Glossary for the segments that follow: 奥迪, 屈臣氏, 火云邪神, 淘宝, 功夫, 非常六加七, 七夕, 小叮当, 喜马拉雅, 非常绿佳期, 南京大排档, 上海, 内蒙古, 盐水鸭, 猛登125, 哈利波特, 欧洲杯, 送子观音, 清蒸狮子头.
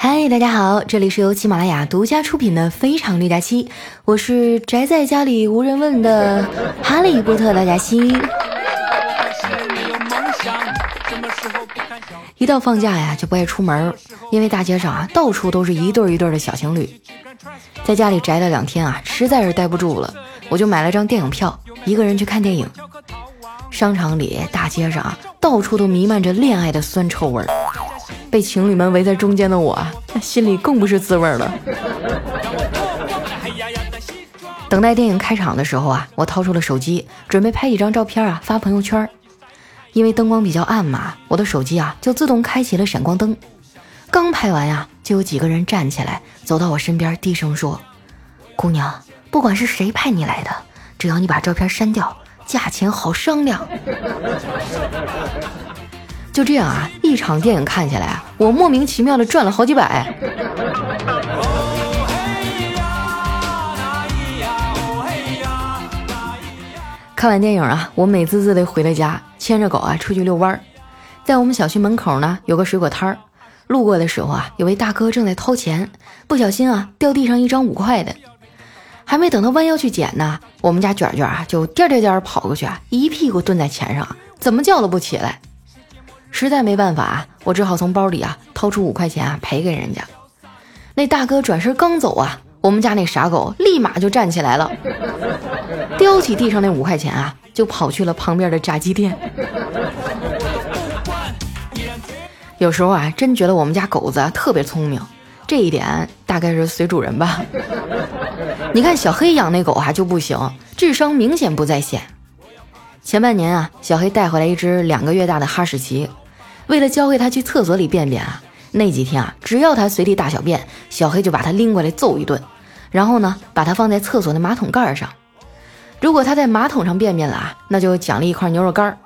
嗨，大家好，这里是由喜马拉雅独家出品的《非常绿佳期》，我是宅在家里无人问的哈利波特大家期。一到放假呀，就不爱出门，因为大街上啊，到处都是一对一对的小情侣。在家里宅了2天啊，实在是待不住了，我就买了张电影票，一个人去看电影。商场里、大街上啊，到处都弥漫着恋爱的酸臭味儿。被情侣们围在中间的我，心里更不是滋味了。等待电影开场的时候啊，我掏出了手机，准备拍几张照片啊发朋友圈。因为灯光比较暗嘛，我的手机啊就自动开启了闪光灯。刚拍完呀，就有几个人站起来走到我身边，低声说：“姑娘，不管是谁派你来的，只要你把照片删掉，价钱好商量。”就这样啊，一场电影看下来啊，我莫名其妙的赚了好几百。看完电影啊，我美滋滋的回了家，牵着狗啊出去遛弯儿。在我们小区门口呢，有个水果摊儿，路过的时候啊，有位大哥正在掏钱，不小心啊掉地上一张5块的。还没等他弯腰去捡呢，我们家卷卷啊就颠颠颠跑过去啊，一屁股蹲在钱上，怎么叫都不起来。实在没办法啊，我只好从包里啊掏出5块钱啊赔给人家。那大哥转身刚走啊，我们家那傻狗立马就站起来了，叼起地上那5块钱啊，就跑去了旁边的炸鸡店。有时候啊，真觉得我们家狗子啊特别聪明，这一点大概是随主人吧。你看小黑养那狗啊就不行，智商明显不在线。前半年啊，小黑带回来一只2个月大的哈士奇，为了教会他去厕所里便便啊，那几天啊，只要他随地大小便，小黑就把他拎过来揍一顿，然后呢，把他放在厕所的马桶盖上。如果他在马桶上便便了啊，那就奖励1块牛肉干。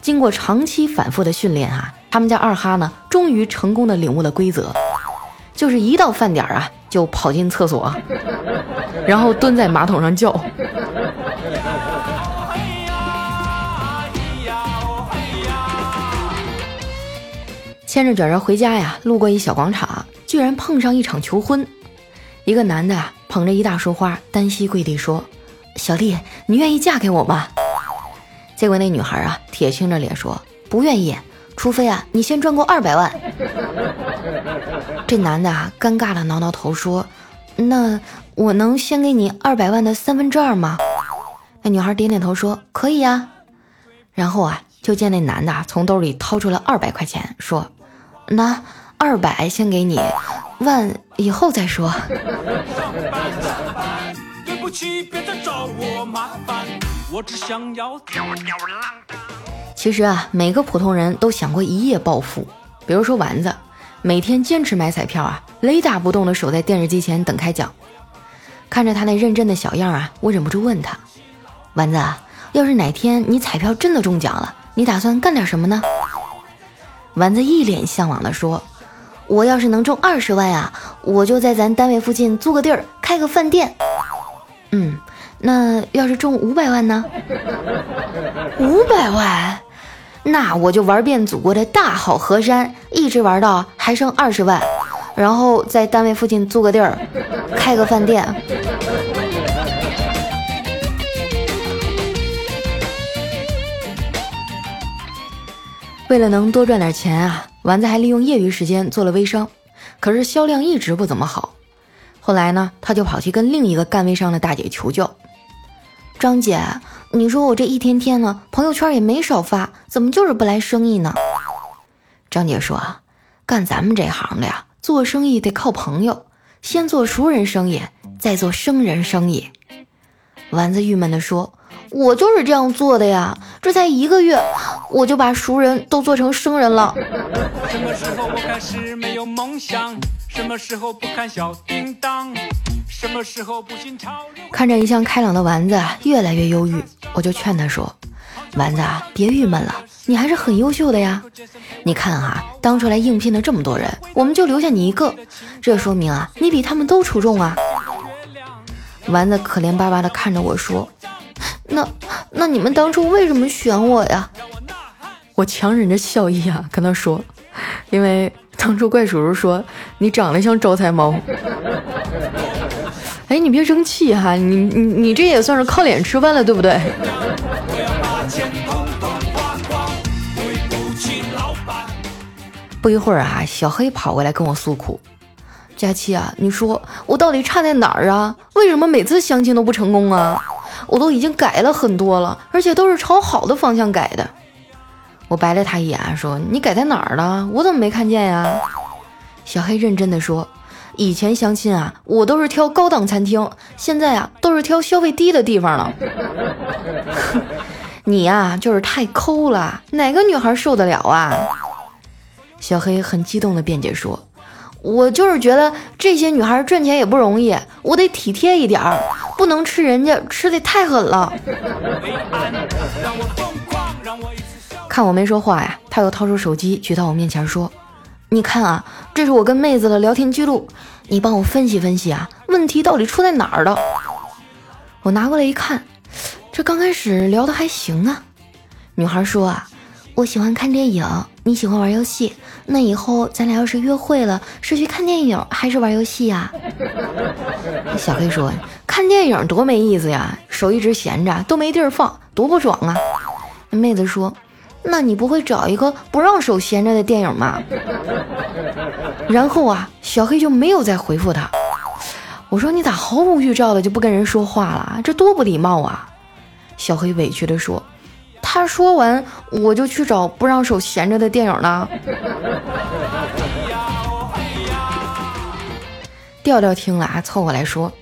经过长期反复的训练啊，他们家二哈呢，终于成功的领悟了规则，就是一到饭点啊，就跑进厕所，然后蹲在马桶上叫。牵着卷卷回家呀，路过一小广场，居然碰上一场求婚。一个男的啊，捧着一大束花，单膝跪地说：“小弟，你愿意嫁给我吗？”结果那女孩啊，铁青着脸说：“不愿意，除非啊，你先赚够200万。”这男的啊，尴尬的挠挠头说：“那我能先给你200万的2/3吗？”那女孩点点头说：“可以啊。”然后啊，就见那男的啊，从兜里掏出了200块钱，说：“那200先给你，1万以后再说。”其实啊，每个普通人都想过一夜暴富，比如说丸子，每天坚持买彩票啊，雷打不动的守在电视机前等开奖。看着他那认真的小样啊，我忍不住问他：“丸子啊，要是哪天你彩票真的中奖了，你打算干点什么呢？”丸子一脸向往的说：“我要是能中20万啊，我就在咱单位附近租个地儿开个饭店。”“那要是中500万呢？”“500万，那我就玩遍祖国的大好河山，一直玩到还剩20万，然后在单位附近租个地儿开个饭店。”为了能多赚点钱啊，丸子还利用业余时间做了微商，可是销量一直不怎么好。后来呢，他就跑去跟另一个干微商的大姐求教：“张姐，你说我这一天天呢，朋友圈也没少发，怎么就是不来生意呢？”张姐说：“啊，干咱们这行的呀，做生意得靠朋友，先做熟人生意，再做生人生意。”丸子郁闷地说：“我就是这样做的呀，这才1个月，我就把熟人都做成生人了。”什么时候我开始没有梦想？什么时候不看小叮当？什么时候不信潮流？看着一向开朗的丸子越来越忧郁，我就劝他说：“丸子啊，别郁闷了，你还是很优秀的呀。你看啊，当初来应聘的这么多人，我们就留下你一个，这说明啊，你比他们都出众啊。”丸子可怜巴巴地看着我说：“那你们当初为什么选我呀？”我强忍着笑意啊，跟他说：“因为当初怪叔叔说你长得像招财猫。哎，你别生气哈，你这也算是靠脸吃饭了，对不对？不一会儿啊，小黑跑过来跟我诉苦，佳期啊，你说我到底差在哪儿啊？为什么每次相亲都不成功啊？我都已经改了很多了，而且都是朝好的方向改的。我白了他一眼说，你改在哪儿了？我怎么没看见呀？小黑认真的说，以前相亲啊，我都是挑高档餐厅，现在啊都是挑消费低的地方了。你呀，就是太抠了，哪个女孩受得了啊？小黑很激动的辩解说，我就是觉得这些女孩赚钱也不容易，我得体贴一点，不能吃人家吃的太狠了。看我没说话呀，他又掏出手机举到我面前说，你看啊，这是我跟妹子的聊天记录，你帮我分析分析啊，问题到底出在哪儿了？我拿过来一看，这刚开始聊的还行啊。女孩说啊，我喜欢看电影，你喜欢玩游戏，那以后咱俩要是约会了，是去看电影还是玩游戏啊？小黑说，看电影多没意思呀，手一直闲着都没地儿放，多不爽啊。妹子说，那你不会找一个不让手闲着的电影吗？然后啊，小黑就没有再回复他。我说，你咋毫无预兆的就不跟人说话了，这多不礼貌啊。小黑委屈的说，他说完我就去找不让手闲着的电影了。调调听了啊，凑过来说，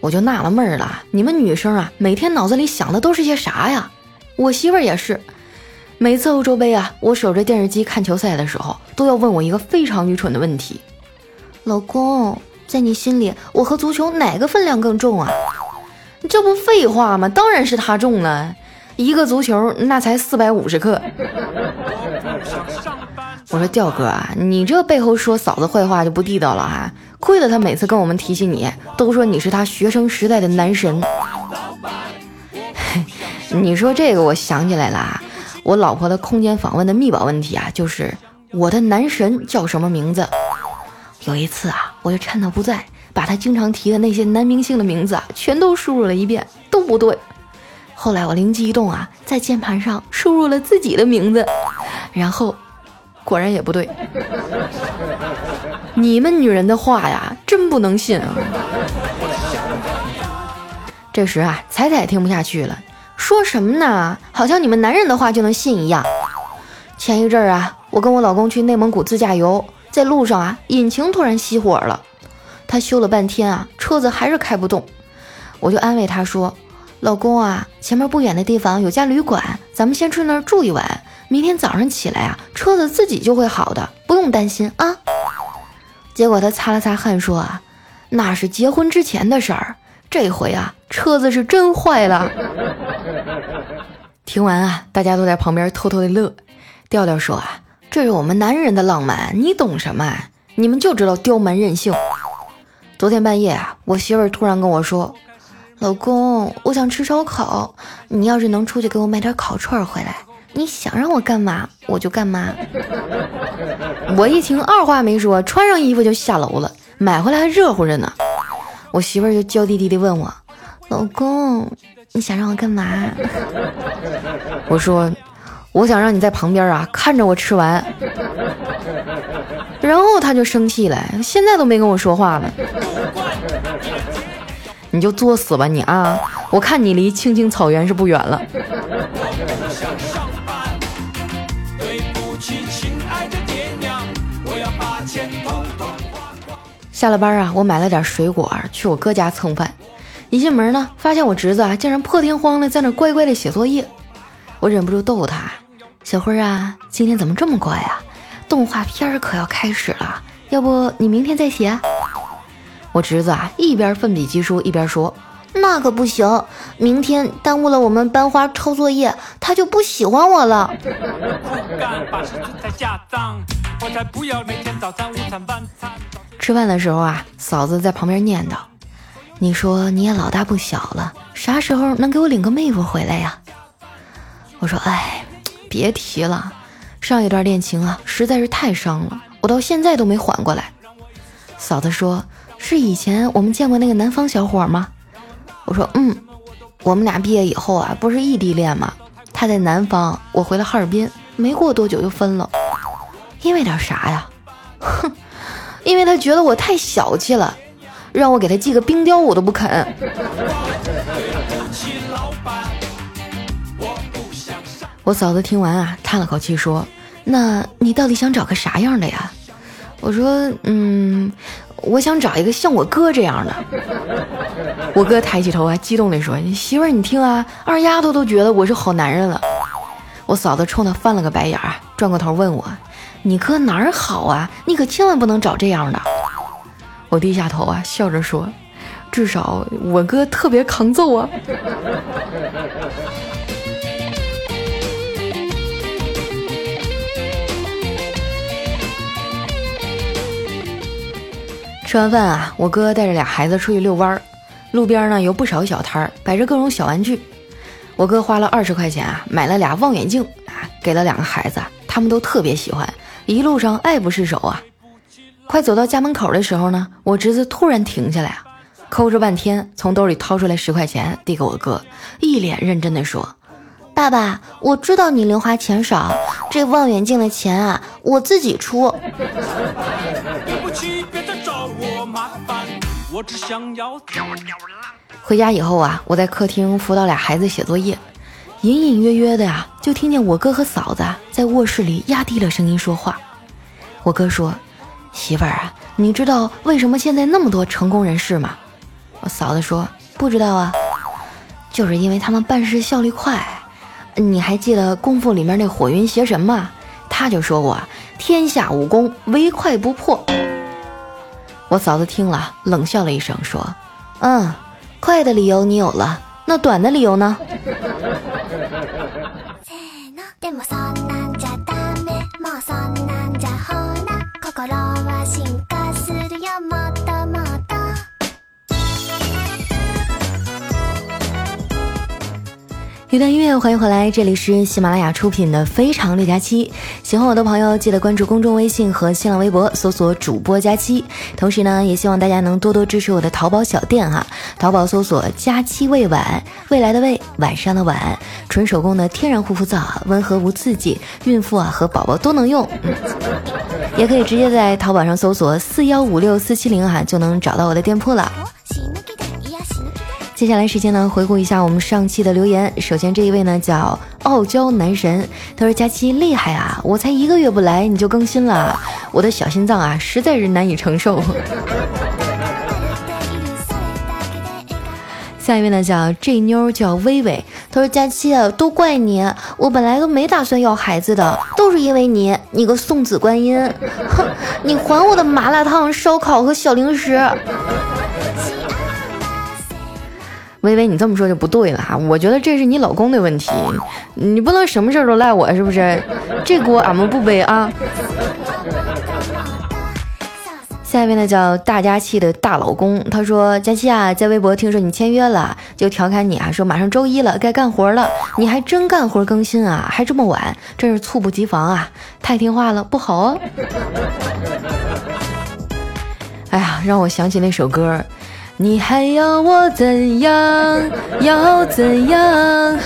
我就纳了闷了，你们女生啊，每天脑子里想的都是些啥呀？我媳妇儿也是，每次欧洲杯啊，我守着电视机看球赛的时候，都要问我一个非常愚蠢的问题，老公，在你心里我和足球哪个分量更重啊？这不废话吗？当然是他重了，一个足球那才450克。我说，调哥啊，你这背后说嫂子坏话就不地道了啊，亏了他每次跟我们提起你都说你是他学生时代的男神。你说这个我想起来了啊，我老婆的空间访问的密保问题啊，就是我的男神叫什么名字。有一次啊，我就趁他不在，把他经常提的那些男明星的名字啊，全都输入了一遍，都不对。后来我灵机一动啊，在键盘上输入了自己的名字，然后果然也不对。你们女人的话呀，真不能信啊。这时啊，彩彩听不下去了，说什么呢？好像你们男人的话就能信一样。前一阵儿啊，我跟我老公去内蒙古自驾游，在路上啊，引擎突然熄火了，他修了半天啊，车子还是开不动。我就安慰他说，老公啊，前面不远的地方有家旅馆，咱们先去那儿住一晚，明天早上起来啊，车子自己就会好的，不用担心啊。结果他擦了擦汗说啊，那是结婚之前的事儿，这回啊，车子是真坏了。听完啊，大家都在旁边偷偷的乐。调调说啊，这是我们男人的浪漫，你懂什么？你们就知道刁蛮任性。昨天半夜啊，我媳妇儿突然跟我说，老公，我想吃烧烤，你要是能出去给我买点烤串回来，你想让我干嘛我就干嘛。我一听，二话没说，穿上衣服就下楼了，买回来还热乎着呢。我媳妇儿就娇滴滴地问我，老公，你想让我干嘛？我说，我想让你在旁边啊，看着我吃完。然后她就生气了，现在都没跟我说话呢。你就作死吧你啊，我看你离青青草原是不远了。下了班啊，我买了点水果去我哥家蹭饭。一进门呢，发现我侄子啊，竟然破天荒的在那乖乖的写作业。我忍不住逗他，小辉啊，今天怎么这么乖啊？动画片可要开始了，要不你明天再写？我侄子啊，一边奋笔疾书一边说，那可不行，明天耽误了我们班花抄作业，他就不喜欢我了。吃饭的时候啊，嫂子在旁边念叨，你说你也老大不小了，啥时候能给我领个妹夫回来呀？我说，哎，别提了，上一段恋情啊，实在是太伤了，我到现在都没缓过来。嫂子说，是以前我们见过那个南方小伙吗？我说嗯，我们俩毕业以后啊，不是异地恋吗？他在南方，我回了哈尔滨，没过多久就分了。因为点啥呀？哼，因为他觉得我太小气了，让我给他寄个冰雕我都不肯。我嫂子听完啊，叹了口气说，那你到底想找个啥样的呀？我说我想找一个像我哥这样的。我哥抬起头啊，激动地说，你媳妇儿你听啊，二丫头都觉得我是好男人了。我嫂子冲他翻了个白眼啊，转过头问我，你哥哪儿好啊？你可千万不能找这样的。我低下头啊，笑着说，至少我哥特别抗揍啊。吃完饭啊，我哥带着俩孩子出去遛弯儿，路边呢有不少小摊儿，摆着各种小玩具。我哥花了20块钱啊，买了俩望远镜啊，给了两个孩子，他们都特别喜欢，一路上爱不释手啊。快走到家门口的时候呢，我侄子突然停下来啊，抠着半天，从兜里掏出来10块钱递给我哥，一脸认真地说，爸爸，我知道你零花钱少，这望远镜的钱啊，我自己出。回家以后啊，我在客厅辅导俩孩子写作业，隐隐约约的啊，就听见我哥和嫂子在卧室里压低了声音说话。我哥说，媳妇儿啊，你知道为什么现在那么多成功人士吗？我嫂子说，不知道啊，就是因为他们办事效率快。你还记得功夫里面那火云邪神吗？他就说过，天下武功唯快不破。我嫂子听了冷笑了一声说，快的理由你有了，那短的理由呢？有段音乐，欢迎回来，这里是喜马拉雅出品的《非常六加七》。喜欢我的朋友，记得关注公众微信和新浪微博，搜索主播加七。同时呢，也希望大家能多多支持我的淘宝小店哈，淘宝搜索加七未晚，未来的未，晚上的晚，纯手工的天然护肤皂，温和无刺激，孕妇啊和宝宝都能用。也可以直接在淘宝上搜索4156470哈，就能找到我的店铺了。接下来时间呢，回顾一下我们上期的留言。首先这一位呢叫傲娇男神，他说，佳期厉害啊，我才1个月不来你就更新了，我的小心脏啊实在是难以承受。下一位呢叫这妞叫微微，他说，佳期啊，都怪你，我本来都没打算要孩子的，都是因为你，你个送子观音，哼，你还我的麻辣烫、烧烤和小零食。微微，你这么说就不对了哈，我觉得这是你老公的问题，你不能什么事儿都赖我，是不是？这锅俺们不背啊。下一位呢叫大家气的大老公，他说，佳期啊，在微博听说你签约了，就调侃你啊，说马上周1了，该干活了，你还真干活更新啊，还这么晚，真是猝不及防啊，太听话了不好哦。哎呀，让我想起那首歌，你还要我怎样，要怎样。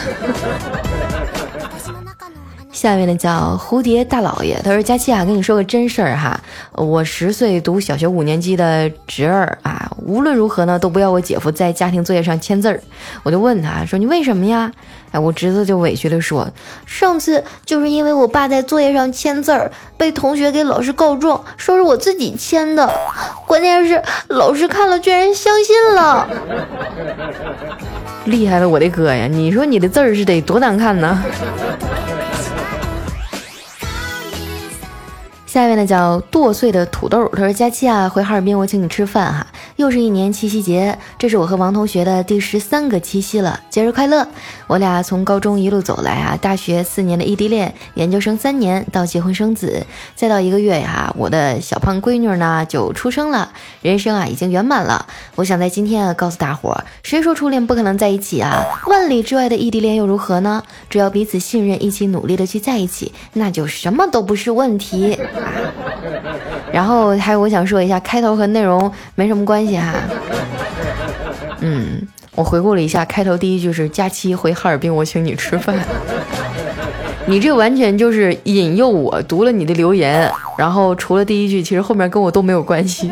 下面呢叫蝴蝶大老爷，他说，佳期啊，跟你说个真事儿哈，我10岁读小学5年级的侄儿啊，无论如何呢都不要我姐夫在家庭作业上签字儿。我就问他说，你为什么呀？哎，我侄子就委屈的说，上次就是因为我爸在作业上签字儿，被同学给老师告状，说是我自己签的，关键是老师看了居然相信了。厉害了我的哥呀，你说你的字儿是得多难看呢。下一位呢叫剁碎的土豆，他说，佳期啊，回哈尔滨我请你吃饭哈，又是一年七夕节，这是我和王同学的第13个七夕了，节日快乐。我俩从高中一路走来啊，大学4年的异地恋，研究生3年，到结婚生子，再到1个月呀，我的小胖闺女呢就出生了，人生啊已经圆满了。我想在今天啊告诉大伙，谁说初恋不可能在一起啊？万里之外的异地恋又如何呢？只要彼此信任，一起努力的去在一起，那就什么都不是问题。然后还有我想说一下，开头和内容没什么关系哈。我回顾了一下，开头第一句是佳期回哈尔滨，我请你吃饭。你这完全就是引诱我读了你的留言，然后除了第一句，其实后面跟我都没有关系。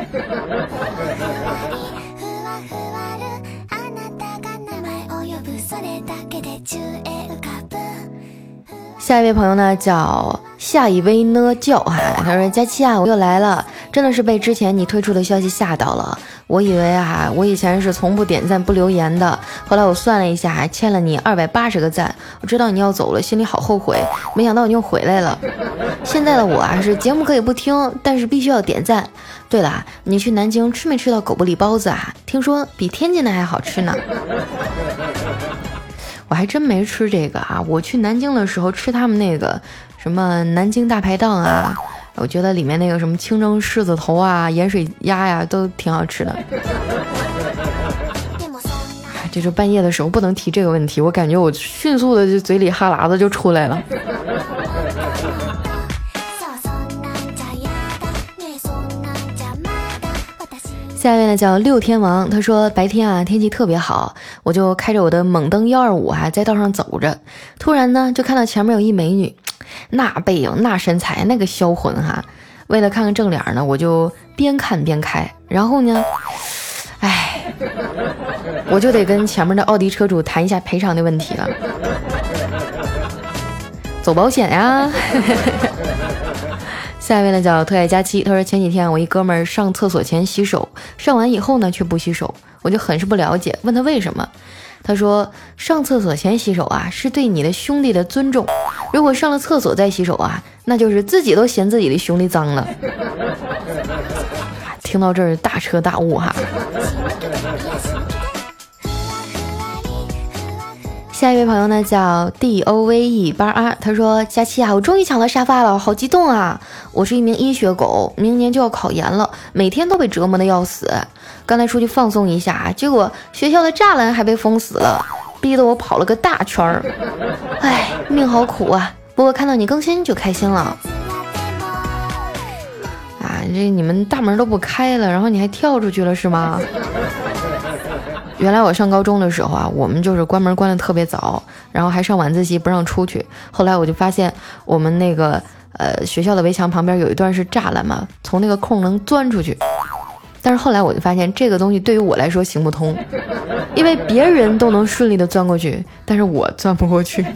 下一位朋友呢叫下一位呢叫哈，他说佳期啊，我又来了，真的是被之前你推出的消息吓到了。我以为啊，我以前是从不点赞不留言的，后来我算了一下，欠了你280个赞。我知道你要走了，心里好后悔，没想到你又回来了。现在的我啊，是节目可以不听，但是必须要点赞。对了，你去南京吃没吃到狗不理包子啊？听说比天津的还好吃呢。我还真没吃这个啊！我去南京的时候吃他们那个什么南京大排档啊，我觉得里面那个什么清蒸狮子头啊、盐水鸭呀、都挺好吃的。这是半夜的时候不能提这个问题，我感觉我迅速的就嘴里哈喇子就出来了。下一位呢叫六天王，他说白天啊天气特别好，我就开着我的猛登125啊在道上走着，突然呢就看到前面有一美女，那背影那身材那个销魂哈，为了看看正脸呢我就边看边开，然后呢哎，我就得跟前面的奥迪车主谈一下赔偿的问题了，走保险呀。下一位呢叫特爱佳期，他说前几天我一哥们儿上厕所前洗手，上完以后呢却不洗手，我就很是不了解，问他为什么。他说上厕所前洗手啊是对你的兄弟的尊重，如果上了厕所再洗手啊，那就是自己都嫌自己的兄弟脏了。听到这儿大彻大悟哈。下一位朋友呢叫 DOVE88， 他说佳期啊，我终于抢到沙发了，好激动啊！我是一名医学狗，明年就要考研了，每天都被折磨的要死。刚才出去放松一下，结果学校的栅栏还被封死了，逼得我跑了个大圈儿。哎，命好苦啊！不过看到你更新就开心了。啊，这你们大门都不开了，然后你还跳出去了是吗？原来我上高中的时候啊，我们就是关门关得特别早，然后还上晚自习不让出去。后来我就发现我们那个学校的围墙旁边有一段是栅栏嘛，从那个空能钻出去。但是后来我就发现这个东西对于我来说行不通，因为别人都能顺利的钻过去，但是我钻不过去。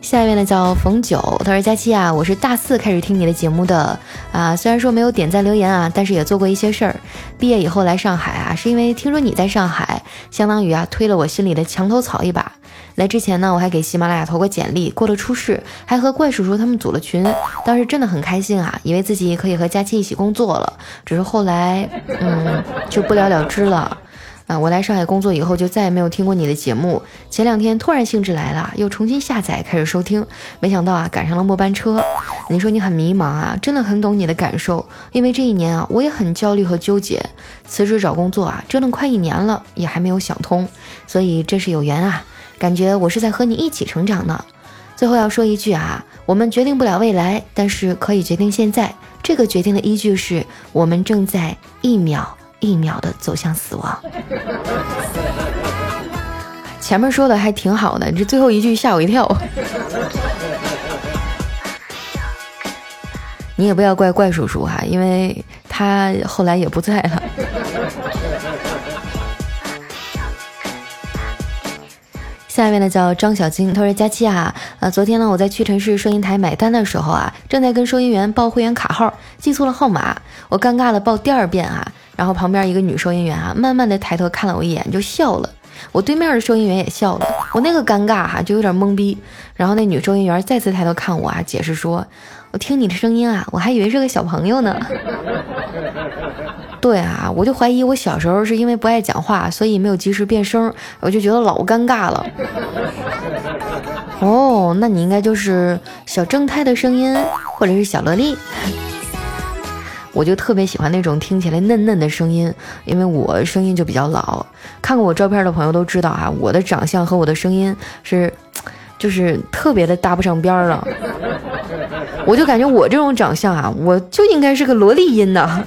下一位呢叫冯九，他说佳期啊，我是大4开始听你的节目的啊，虽然说没有点赞留言啊，但是也做过一些事儿。毕业以后来上海啊，是因为听说你在上海，相当于啊推了我心里的墙头草一把。来之前呢，我还给喜马拉雅投过简历，过了初试，还和怪叔叔他们组了群，当时真的很开心啊，以为自己可以和佳期一起工作了。只是后来就不了了之了。啊，我来上海工作以后就再也没有听过你的节目，前2天突然兴致来了，又重新下载开始收听，没想到啊赶上了末班车。你说你很迷茫啊，真的很懂你的感受，因为这一年啊我也很焦虑和纠结，辞职找工作啊折腾快1年了也还没有想通，所以真是有缘啊，感觉我是在和你一起成长呢。最后要说一句啊，我们决定不了未来，但是可以决定现在，这个决定的依据是我们正在一秒一秒的走向死亡。前面说的还挺好的，这最后一句吓我一跳。你也不要怪怪叔叔哈、因为他后来也不在了。下面呢叫张小金，他说佳期啊，昨天呢我在屈臣氏收银台买单的时候啊，正在跟收银员报会员卡号，记错了号码，我尴尬的报第2遍啊，然后旁边一个女收银员啊，慢慢的抬头看了我一眼就笑了，我对面的收银员也笑了，我那个尴尬哈、就有点懵逼，然后那女收银员再次抬头看我啊，解释说，我听你的声音啊，我还以为是个小朋友呢。对啊，我就怀疑我小时候是因为不爱讲话，所以没有及时变声，我就觉得老尴尬了。哦，那你应该就是小正太的声音，或者是小萝莉。我就特别喜欢那种听起来嫩嫩的声音，因为我声音就比较老。看过我照片的朋友都知道啊，我的长相和我的声音是就是特别的搭不上边了。我就感觉我这种长相啊，我就应该是个萝莉音呐。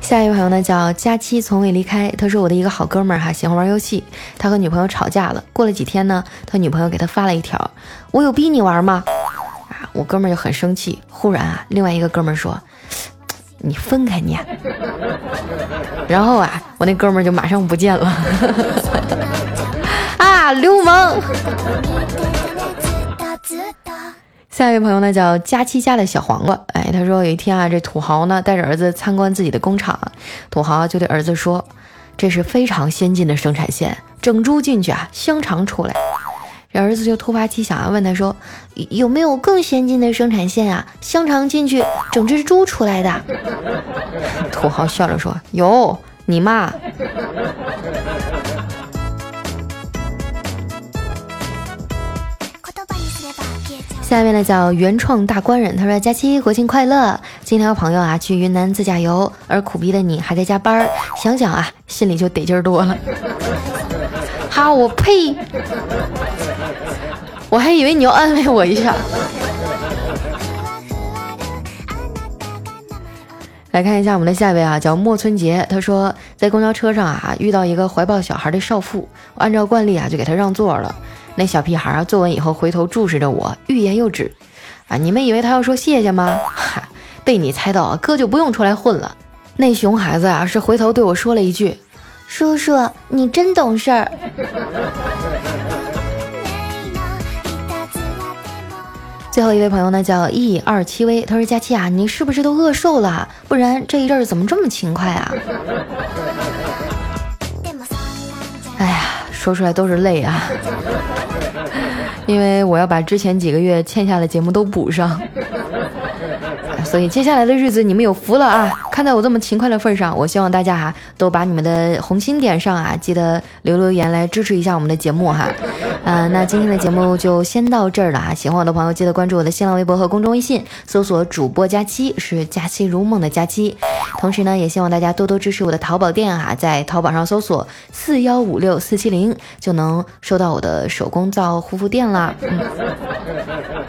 下一位朋友呢叫佳期从未离开，他说我的一个好哥们儿哈喜欢玩游戏，他和女朋友吵架了。过了几天呢，他女朋友给他发了一条：“我有逼你玩吗？”啊，我哥们儿就很生气。忽然啊，另外一个哥们儿说：“你分开你。”然后啊，我那哥们儿就马上不见了。啊，流氓！下一位朋友呢叫佳期家的小黄瓜，哎，他说有一天啊，这土豪呢带着儿子参观自己的工厂，土豪就对儿子说：“这是非常先进的生产线，整猪进去啊，香肠出来。”然后儿子就突发奇想啊，问他说：“有没有更先进的生产线啊？香肠进去，整只猪出来的？”土豪笑着说：“有，你妈。”下面呢叫原创大官人，他说：“佳期，国庆快乐！今天和朋友啊去云南自驾游，而苦逼的你还在加班，想想啊心里就得劲儿多了。”哈，我呸！我还以为你要安慰我一下。来看一下我们的下一位啊，叫莫春杰，他说在公交车上啊遇到一个怀抱小孩的少妇，我按照惯例啊就给他让座了。那小屁孩坐稳以后回头注视着我，欲言又止啊！你们以为他要说谢谢吗？哈，被你猜到，哥就不用出来混了。那熊孩子啊，是回头对我说了一句：“叔叔，你真懂事儿。”最后一位朋友呢叫 E27V， 他说：“佳期啊，你是不是都饿瘦了？不然这一阵儿怎么这么勤快啊？”哎呀，说出来都是泪啊！因为我要把之前几个月欠下的节目都补上，所以接下来的日子你们有福了啊！看在我这么勤快的份上，我希望大家啊都把你们的红心点上啊，记得留言来支持一下我们的节目哈。那今天的节目就先到这儿了啊！喜欢我的朋友记得关注我的新浪微博和公众微信，搜索主播佳期，是佳期如梦的佳期。同时呢，也希望大家多多支持我的淘宝店啊，在淘宝上搜索4156470就能收到我的手工皂护肤垫了。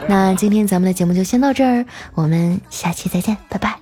那今天咱们的节目就先到这儿，我们下期再见，拜拜。